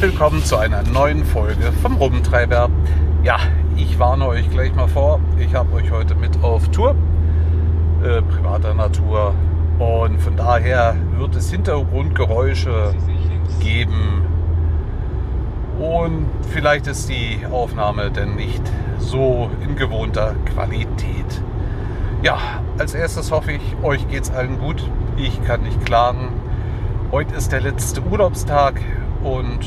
und willkommen zu einer neuen Folge vom Rumtreiber. Ja, ich warne euch gleich mal vor, ich habe euch heute mit auf Tour, privater Natur, und von daher wird es Hintergrundgeräusche geben und vielleicht ist die Aufnahme denn nicht so in gewohnter Qualität. Ja, als erstes hoffe ich, euch geht es allen gut, ich kann nicht klagen. Heute ist der letzte Urlaubstag und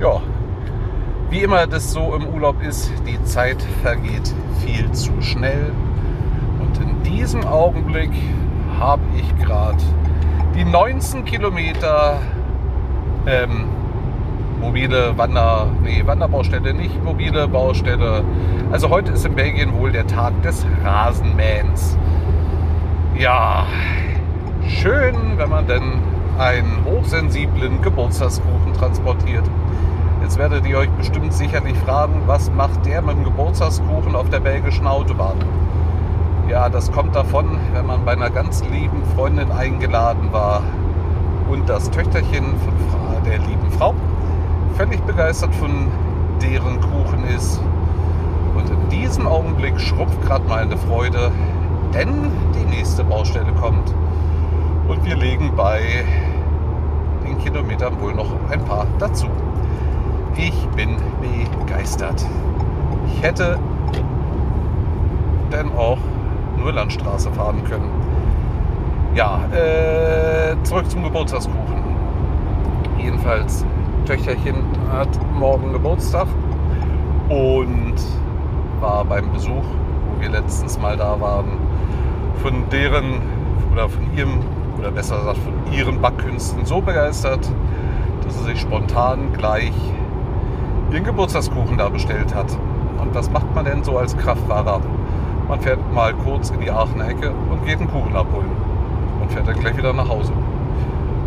ja, wie immer das so im Urlaub ist, die Zeit vergeht viel zu schnell. Und in diesem Augenblick habe ich gerade die 19 Kilometer mobile Baustelle. Also heute ist in Belgien wohl der Tag des Rasenmähens. Ja, schön, wenn man denn einen hochsensiblen Geburtstagskuchen transportiert. Jetzt werdet ihr euch bestimmt sicherlich fragen, was macht der mit dem Geburtstagskuchen auf der belgischen Autobahn? Ja, das kommt davon, wenn man bei einer ganz lieben Freundin eingeladen war und das Töchterchen von der lieben Frau völlig begeistert von deren Kuchen ist. Und in diesem Augenblick schrumpft gerade mal eine Freude, denn die nächste Baustelle kommt. Und wir legen bei den Kilometern wohl noch ein paar dazu. Ich bin begeistert. Ich hätte dann auch nur Landstraße fahren können. Ja, zurück zum Geburtstagskuchen. Jedenfalls, Töchterchen hat morgen Geburtstag und war beim Besuch, wo wir letztens mal da waren, von ihren Backkünsten so begeistert, dass sie sich spontan gleich ihren Geburtstagskuchen da bestellt hat. Und was macht man denn so als Kraftfahrer? Man fährt mal kurz in die Aachener Ecke und geht einen Kuchen abholen und fährt dann gleich wieder nach Hause.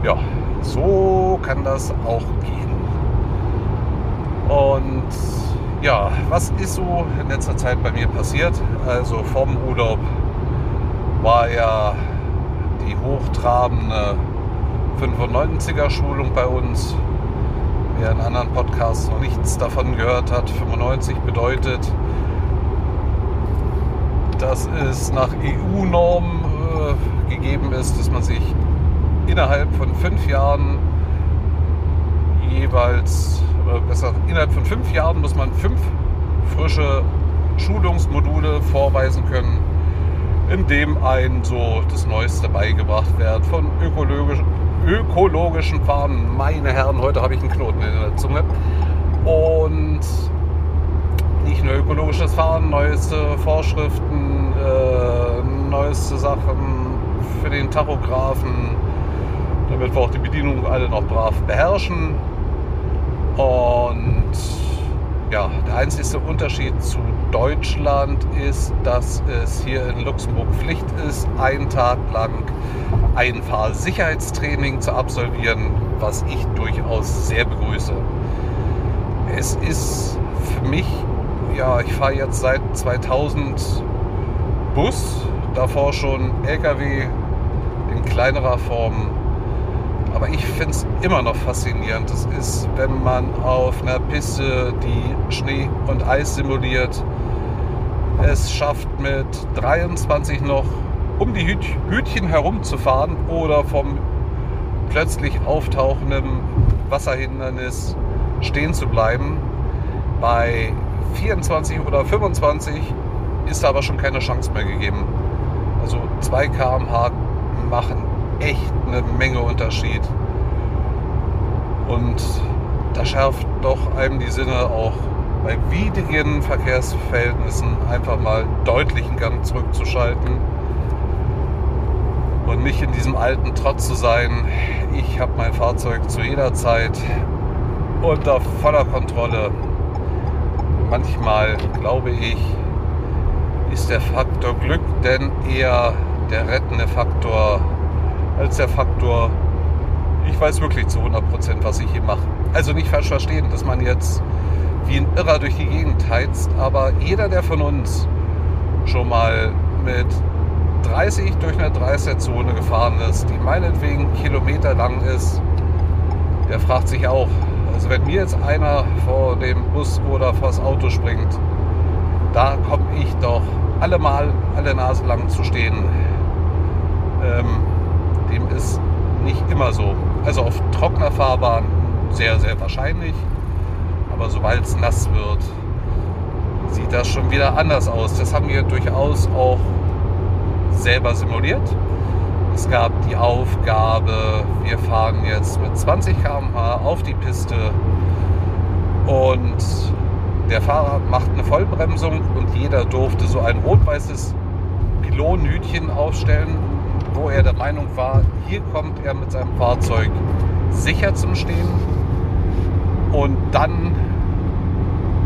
Ja, so kann das auch gehen. Und ja, was ist so in letzter Zeit bei mir passiert? Also vom Urlaub war ja die hochtrabende 95er-Schulung bei uns. Wer in anderen Podcasts noch nichts davon gehört hat, 95 bedeutet, dass es nach EU-Normen gegeben ist, dass man sich innerhalb von 5 Jahren muss man 5 frische Schulungsmodule vorweisen können, in dem einem so das Neueste beigebracht wird von ökologischen Fahren. Meine Herren, heute habe ich einen Knoten in der Zunge. Und nicht nur ökologisches Fahren, neueste Vorschriften, neueste Sachen für den Tachografen, damit wir auch die Bedienung alle noch brav beherrschen. Und ja, der einzige Unterschied zu Deutschland ist, dass es hier in Luxemburg Pflicht ist, einen Tag lang ein Fahrsicherheitstraining zu absolvieren, was ich durchaus sehr begrüße. Es ist für mich, ja, ich fahre jetzt seit 2000 Bus, davor schon LKW in kleinerer Form, aber ich finde es immer noch faszinierend. Das ist, wenn man auf einer Piste, die Schnee und Eis simuliert, es schafft mit 23 noch um die Hütchen herumzufahren oder vom plötzlich auftauchenden Wasserhindernis stehen zu bleiben. Bei 24 oder 25 ist aber schon keine Chance mehr gegeben. Also 2 km/h machen echt eine Menge Unterschied. Und da schärft doch einem die Sinne, auch bei widrigen Verkehrsverhältnissen einfach mal deutlichen Gang zurückzuschalten und nicht in diesem alten Trott zu sein. Ich habe mein Fahrzeug zu jeder Zeit unter voller Kontrolle. Manchmal, glaube ich, ist der Faktor Glück denn eher der rettende Faktor als der Faktor, ich weiß wirklich zu 100%, was ich hier mache. Also nicht falsch verstehen, dass man jetzt wie ein Irrer durch die Gegend heizt, aber jeder, der von uns schon mal mit 30 durch eine 30er-Zone gefahren ist, die meinetwegen kilometerlang ist, der fragt sich auch, Also wenn mir jetzt einer vor dem Bus oder vor das Auto springt, da komme ich doch alle Nasen lang zu stehen. Dem ist nicht immer so. Also auf trockener Fahrbahn sehr, sehr wahrscheinlich. Aber sobald es nass wird, sieht das schon wieder anders aus. Das haben wir durchaus auch selber simuliert. Es gab die Aufgabe, wir fahren jetzt mit 20 km/h auf die Piste und der Fahrer macht eine Vollbremsung und jeder durfte so ein rot-weißes Pylonhütchen aufstellen, wo er der Meinung war, hier kommt er mit seinem Fahrzeug sicher zum Stehen. Und dann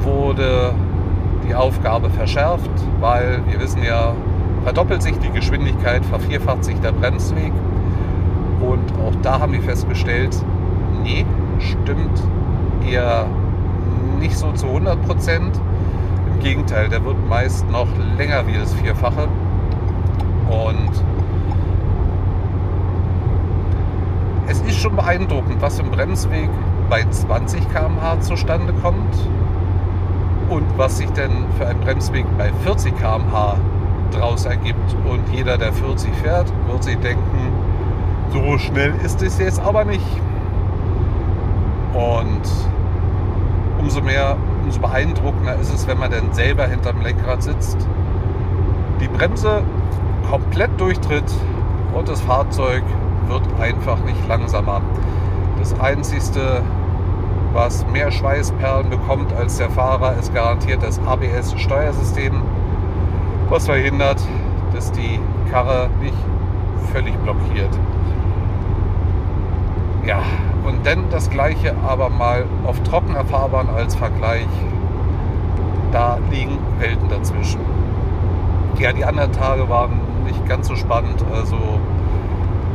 wurde die Aufgabe verschärft, weil wir wissen ja, verdoppelt sich die Geschwindigkeit, vervierfacht sich der Bremsweg. Und auch da haben wir festgestellt, nee, stimmt eher nicht so zu 100%. Im Gegenteil, der wird meist noch länger wie das Vierfache. Und es ist schon beeindruckend, was im Bremsweg bei 20 km/h zustande kommt und was sich denn für einen Bremsweg bei 40 km/h draus ergibt. Und jeder, der 40 fährt, wird sich denken, so schnell ist es jetzt aber nicht. Und umso beeindruckender ist es, wenn man dann selber hinterm Lenkrad sitzt, die Bremse komplett durchtritt und das Fahrzeug wird einfach nicht langsamer. Das Einzige, was mehr Schweißperlen bekommt als der Fahrer, ist garantiert das ABS-Steuersystem, was verhindert, dass die Karre nicht völlig blockiert. Ja, und dann das Gleiche aber mal auf trockener Fahrbahn als Vergleich. Da liegen Welten dazwischen. Ja, die anderen Tage waren nicht ganz so spannend. Also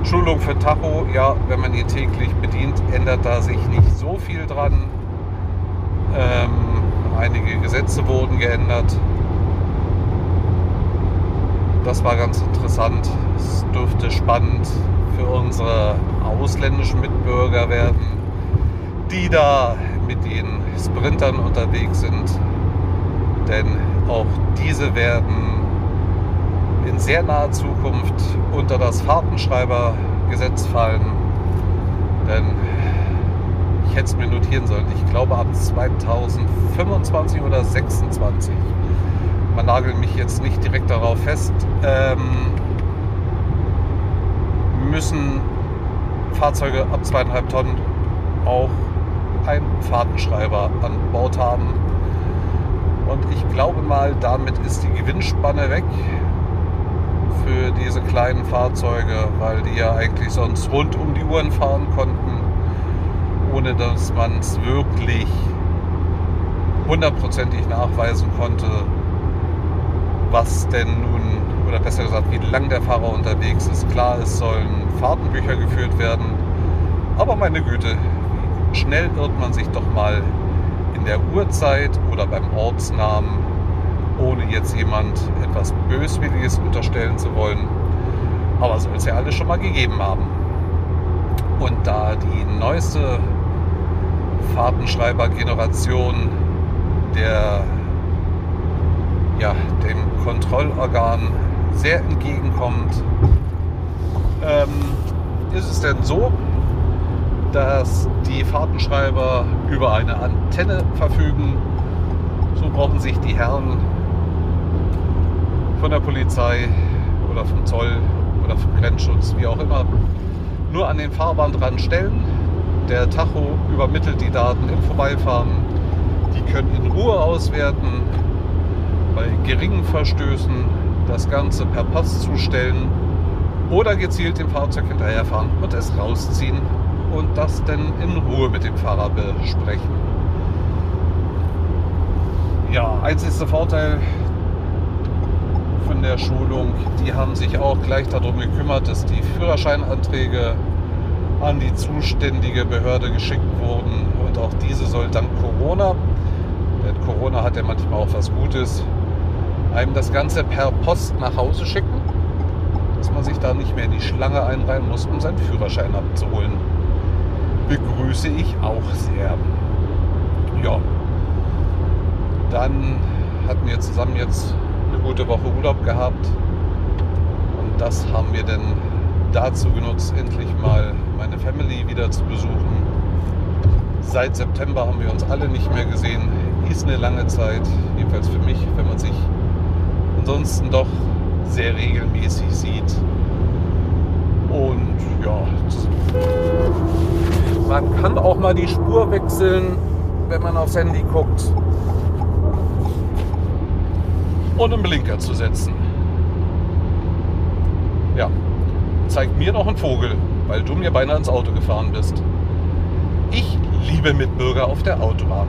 Schulung für Tacho, ja, wenn man ihn täglich bedient, ändert da sich nicht so viel dran. Einige Gesetze wurden geändert. Das war ganz interessant. Es dürfte spannend für unsere ausländischen Mitbürger werden, die da mit den Sprintern unterwegs sind. Denn auch diese werden in sehr naher Zukunft unter das Fahrtenschreibergesetz fallen. Denn ich hätte es mir notieren sollen. Ich glaube ab 2025 oder 2026. Man nagelt mich jetzt nicht direkt darauf fest, müssen Fahrzeuge ab 2,5 Tonnen auch einen Fahrtenschreiber an Bord haben. Und ich glaube mal, damit ist die Gewinnspanne weg für diese kleinen Fahrzeuge, weil die ja eigentlich sonst rund um die Uhren fahren konnten, ohne dass man es wirklich hundertprozentig nachweisen konnte, was denn nun, oder besser gesagt, wie lang der Fahrer unterwegs ist. Klar, es sollen Fahrtenbücher geführt werden, aber meine Güte, schnell irrt man sich doch mal in der Uhrzeit oder beim Ortsnamen, ohne jetzt jemand etwas Böswilliges unterstellen zu wollen. Aber soll es ja alles schon mal gegeben haben. Und da die neueste Fahrtenschreiber-Generation dem Kontrollorgan sehr entgegenkommt, ist es denn so, dass die Fahrtenschreiber über eine Antenne verfügen. So brauchen sich die Herren von der Polizei oder vom Zoll oder vom Grenzschutz, wie auch immer, nur an den Fahrbahn dran stellen. Der Tacho übermittelt die Daten im Vorbeifahren. Die können in Ruhe auswerten, bei geringen Verstößen das Ganze per Post zustellen oder gezielt dem Fahrzeug hinterherfahren und es rausziehen und das dann in Ruhe mit dem Fahrer besprechen. Ja, einzigster Vorteil von der Schulung, die haben sich auch gleich darum gekümmert, dass die Führerscheinanträge an die zuständige Behörde geschickt wurden und auch diese soll dank Corona, denn Corona hat ja manchmal auch was Gutes, einem das Ganze per Post nach Hause schicken, dass man sich da nicht mehr in die Schlange einreihen muss, um seinen Führerschein abzuholen. Begrüße ich auch sehr. ja, dann hatten wir zusammen jetzt eine gute Woche Urlaub gehabt und das haben wir dann dazu genutzt, endlich mal meine Family wieder zu besuchen. Seit September haben wir uns alle nicht mehr gesehen. Ist eine lange Zeit, jedenfalls für mich, wenn man sich ansonsten doch sehr regelmäßig sieht. Und ja, man kann auch mal die Spur wechseln, wenn man aufs Handy guckt. Und einen Blinker zu setzen. Ja, zeigt mir noch einen Vogel, weil du mir beinahe ins Auto gefahren bist. Ich liebe Mitbürger auf der Autobahn.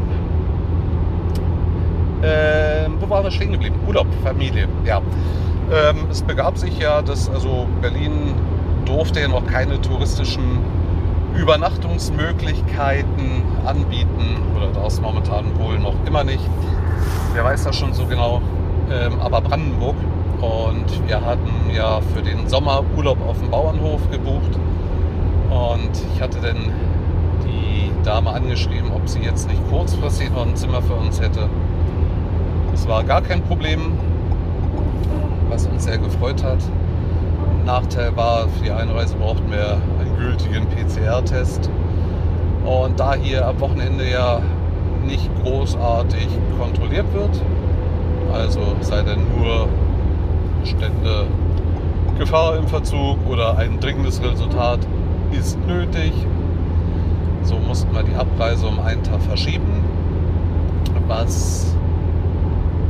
Wo waren wir stehen geblieben? Urlaub, Familie, ja. Es begab sich ja, dass also Berlin durfte ja noch keine touristischen Übernachtungsmöglichkeiten anbieten. Oder das momentan wohl noch immer nicht. Wer weiß das schon so genau. Aber Brandenburg. Und wir hatten ja für den Sommer Urlaub auf dem Bauernhof gebucht. Und ich hatte dann die Dame angeschrieben, ob sie jetzt nicht kurzfristig noch ein Zimmer für uns hätte. Das war gar kein Problem, was uns sehr gefreut hat. Nachteil war, für die Einreise brauchten wir einen gültigen PCR-Test. Und da hier am Wochenende ja nicht großartig kontrolliert wird, also sei denn nur Stände Gefahr im Verzug oder ein dringendes Resultat ist nötig, so mussten wir die Abreise um einen Tag verschieben, was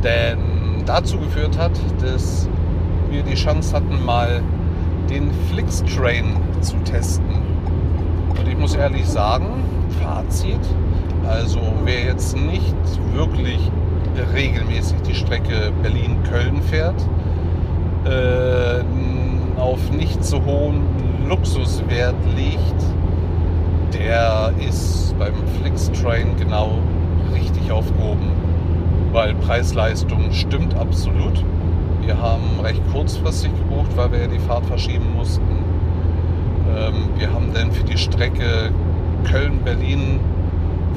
denn dazu geführt hat, dass wir die Chance hatten, mal den FlixTrain zu testen. Und ich muss ehrlich sagen, Fazit, also wer jetzt nicht wirklich regelmäßig die Strecke Berlin-Köln fährt, auf nicht so hohen Luxuswert liegt, der ist beim FlixTrain genau richtig aufgehoben, weil Preis-Leistung stimmt absolut. Wir haben recht kurzfristig gebucht, weil wir ja die Fahrt verschieben mussten. Wir haben dann für die Strecke Köln-Berlin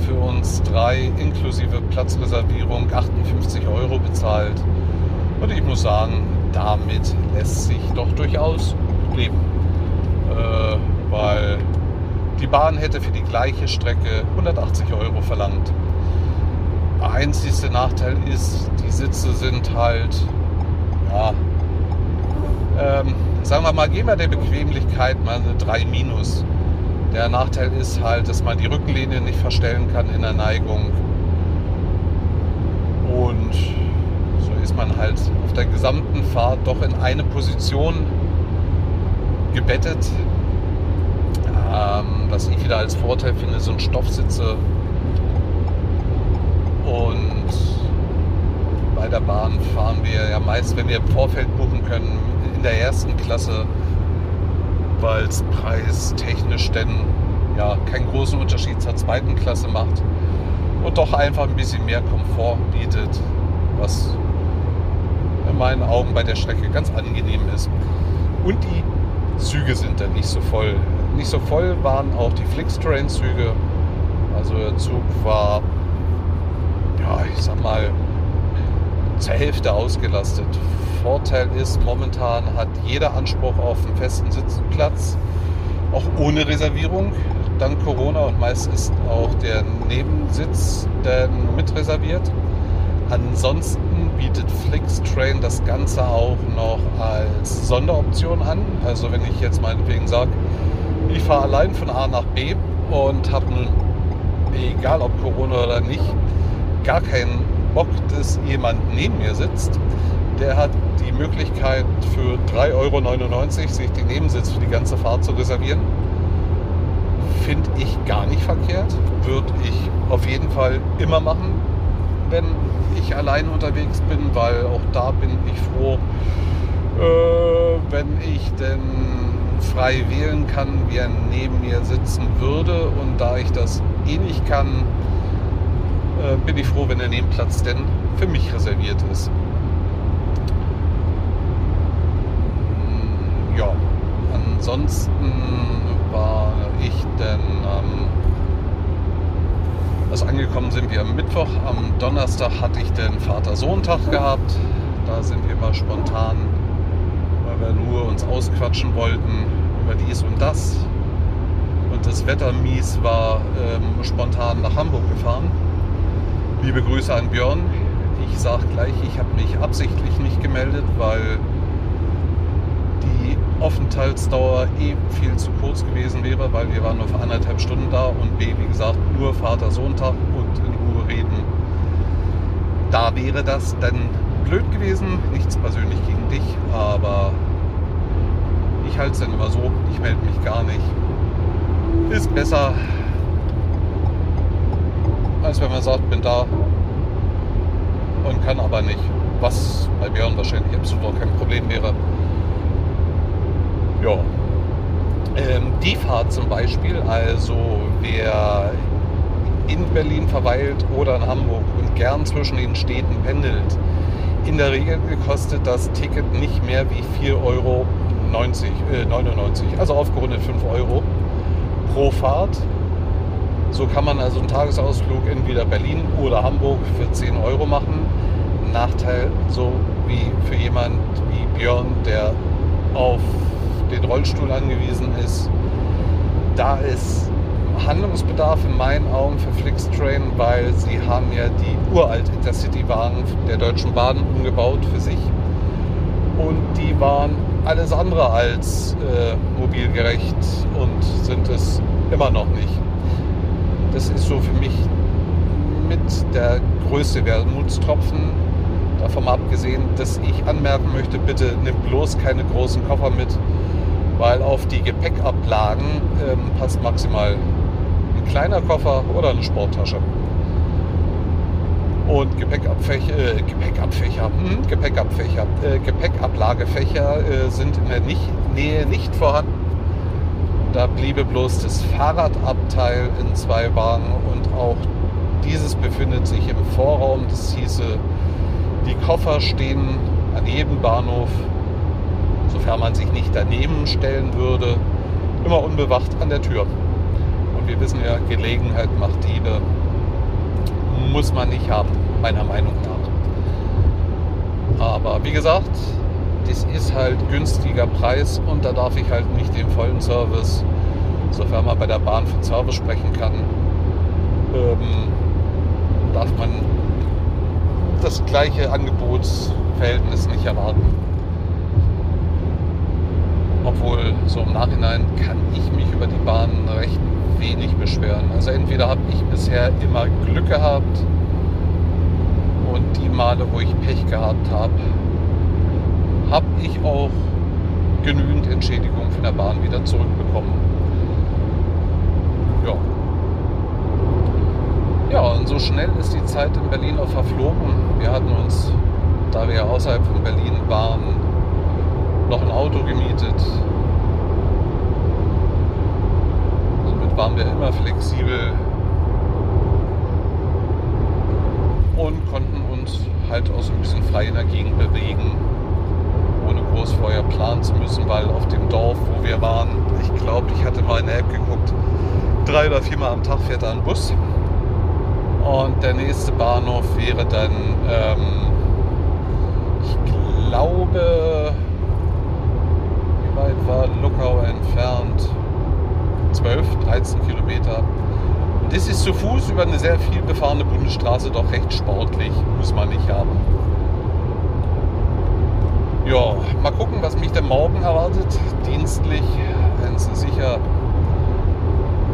für uns drei inklusive Platzreservierung 58 € bezahlt. Und ich muss sagen, damit lässt sich doch durchaus leben. Weil die Bahn hätte für die gleiche Strecke 180 € verlangt. Der einzigste Nachteil ist, die Sitze sind halt, ja, sagen wir mal, gehen wir der Bequemlichkeit mal eine 3-. Der Nachteil ist halt, dass man die Rückenlehne nicht verstellen kann in der Neigung. Und so ist man halt auf der gesamten Fahrt doch in eine Position gebettet. Was ich wieder als Vorteil finde, sind Stoffsitze. Und bei der Bahn fahren wir ja meist, wenn wir im Vorfeld buchen können, in der ersten Klasse, weil es preistechnisch denn ja keinen großen Unterschied zur zweiten Klasse macht und doch einfach ein bisschen mehr Komfort bietet, was in meinen Augen bei der Strecke ganz angenehm ist. Und die Züge sind dann nicht so voll. Nicht so voll waren auch die FlixTrain-Züge. Also der Zug war, ja, ich sag mal, zur Hälfte ausgelastet. Vorteil ist, momentan hat jeder Anspruch auf einen festen Sitzplatz, auch ohne Reservierung, dank Corona, und meist ist auch der Nebensitz dann mit reserviert. Ansonsten bietet FlixTrain das Ganze auch noch als Sonderoption an. Also wenn ich jetzt meinetwegen sage, ich fahre allein von A nach B und habe, egal ob Corona oder nicht, gar keinen Bock, dass jemand neben mir sitzt, der hat die Möglichkeit für 3,99 € sich den Nebensitz für die ganze Fahrt zu reservieren. Finde ich gar nicht verkehrt. Würde ich auf jeden Fall immer machen, wenn ich allein unterwegs bin, weil auch da bin ich froh, wenn ich denn frei wählen kann, wer neben mir sitzen würde. Und da ich das eh nicht kann, bin ich froh, wenn der Nebenplatz denn für mich reserviert ist. Ja, ansonsten war ich dann am Also angekommen sind wir am Mittwoch, am Donnerstag hatte ich den Vater-Sohn-Tag gehabt. Da sind wir mal spontan, weil wir nur uns ausquatschen wollten über dies und das. Und das Wetter mies war, spontan nach Hamburg gefahren. Liebe Grüße an Björn. Ich sage gleich, ich habe mich absichtlich nicht gemeldet, weil die Aufenthaltsdauer viel zu kurz gewesen wäre, weil wir waren nur für 1,5 Stunden da und B, wie gesagt, nur Vater-Sohn-Tag und in Ruhe reden. Da wäre das dann blöd gewesen, nichts persönlich gegen dich, aber ich halte es dann immer so, ich melde mich gar nicht. Ist besser, als wenn man sagt, bin da und kann aber nicht, was bei Björn wahrscheinlich absolut kein Problem wäre. Ja, die Fahrt zum Beispiel, also wer in Berlin verweilt oder in Hamburg und gern zwischen den Städten pendelt, in der Regel kostet das Ticket nicht mehr wie 4,99 €, also aufgerundet 5 € pro Fahrt. So kann man also einen Tagesausflug entweder Berlin oder Hamburg für 10 € machen. Nachteil so wie für jemand wie Björn, der auf den Rollstuhl angewiesen ist. Da ist Handlungsbedarf in meinen Augen für FlixTrain, weil sie haben ja die uralt Intercity-Wagen der Deutschen Bahn umgebaut für sich und die waren alles andere als mobilgerecht und sind es immer noch nicht. Das ist so für mich mit der größte Wermutstropfen. Davon abgesehen, dass ich anmerken möchte, bitte nimmt bloß keine großen Koffer mit, weil auf die Gepäckablagen passt maximal ein kleiner Koffer oder eine Sporttasche. Und Gepäckablagefächer sind in der Nähe nicht vorhanden. Da bliebe bloß das Fahrradabteil in 2 Wagen und auch dieses befindet sich im Vorraum. Das hieße, die Koffer stehen an jedem Bahnhof, sofern man sich nicht daneben stellen würde, immer unbewacht an der Tür. Und wir wissen ja, Gelegenheit macht Diebe. Muss man nicht haben, meiner Meinung nach. Aber wie gesagt, das ist halt günstiger Preis und da darf ich halt nicht den vollen Service, sofern man bei der Bahn von Service sprechen kann, darf man das gleiche Angebotsverhältnis nicht erwarten. Obwohl, so im Nachhinein kann ich mich über die Bahn recht wenig beschweren. Also entweder habe ich bisher immer Glück gehabt und die Male, wo ich Pech gehabt habe, habe ich auch genügend Entschädigung von der Bahn wieder zurückbekommen. Ja. Ja, und so schnell ist die Zeit in Berlin auch verflogen. Wir hatten uns, da wir ja außerhalb von Berlin waren, noch ein Auto gemietet. Somit waren wir immer flexibel und konnten uns halt auch so ein bisschen frei in der Gegend bewegen, ohne groß vorher planen zu müssen, weil auf dem Dorf, wo wir waren, ich glaube, ich hatte mal in der App geguckt, 3 oder 4 Mal am Tag fährt da ein Bus. Und der nächste Bahnhof wäre dann, ich glaube, wie weit war Luckau entfernt? 12, 13 Kilometer. Und das ist zu Fuß über eine sehr viel befahrene Bundesstraße doch recht sportlich, muss man nicht haben. Ja, mal gucken, was mich denn morgen erwartet. Dienstlich, ganz sicher.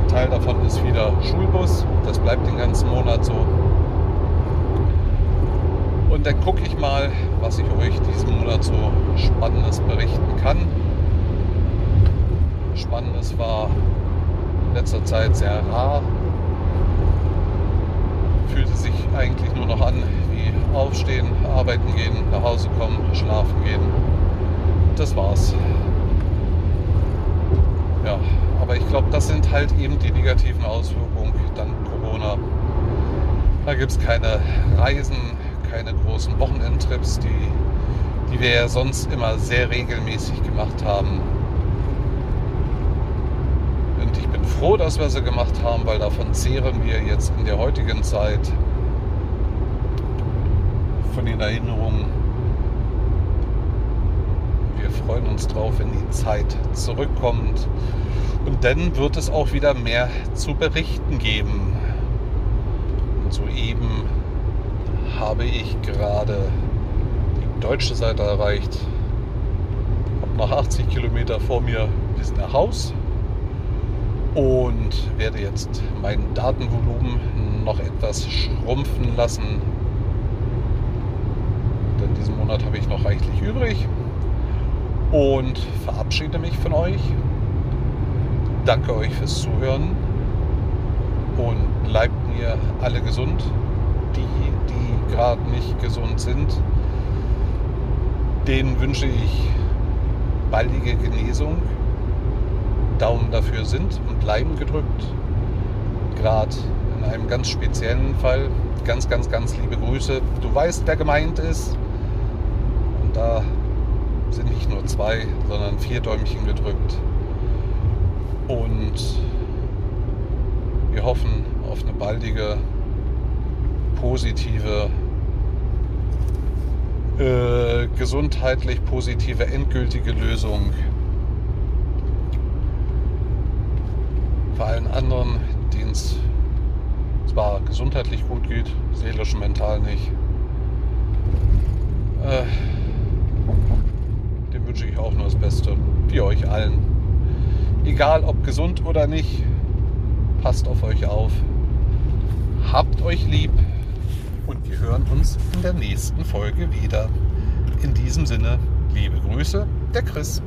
Teil davon ist wieder Schulbus, das bleibt den ganzen Monat so. Und dann gucke ich mal, was ich euch diesen Monat so Spannendes berichten kann. Spannendes war in letzter Zeit sehr rar. Fühlte sich eigentlich nur noch an wie aufstehen, arbeiten gehen, nach Hause kommen, schlafen gehen. Das war's. Ja. Aber ich glaube, das sind halt eben die negativen Auswirkungen, dann Corona. Da gibt es keine Reisen, keine großen Wochenendtrips, die wir ja sonst immer sehr regelmäßig gemacht haben. Und ich bin froh, dass wir sie gemacht haben, weil davon zehren wir jetzt in der heutigen Zeit von den Erinnerungen. Wir freuen uns drauf, wenn die Zeit zurückkommt. Und dann wird es auch wieder mehr zu berichten geben. Und soeben habe ich gerade die deutsche Seite erreicht. Habe noch 80 Kilometer vor mir bis nach Haus und werde jetzt mein Datenvolumen noch etwas schrumpfen lassen. Denn diesen Monat habe ich noch reichlich übrig. Und verabschiede mich von euch. Danke euch fürs Zuhören und bleibt mir alle gesund, die gerade nicht gesund sind. Denen wünsche ich baldige Genesung. Daumen dafür sind und bleiben gedrückt. Gerade in einem ganz speziellen Fall. Ganz, ganz, ganz liebe Grüße. Du weißt, wer gemeint ist. Und da sind nicht nur 2, sondern 4 Däumchen gedrückt. Und wir hoffen auf eine baldige, positive, gesundheitlich positive, endgültige Lösung. Für allen anderen, denen es zwar gesundheitlich gut geht, seelisch und mental nicht, wünsche ich auch nur das Beste, wie euch allen. Egal ob gesund oder nicht, passt auf euch auf, habt euch lieb und wir hören uns in der nächsten Folge wieder. In diesem Sinne, liebe Grüße, der Chris.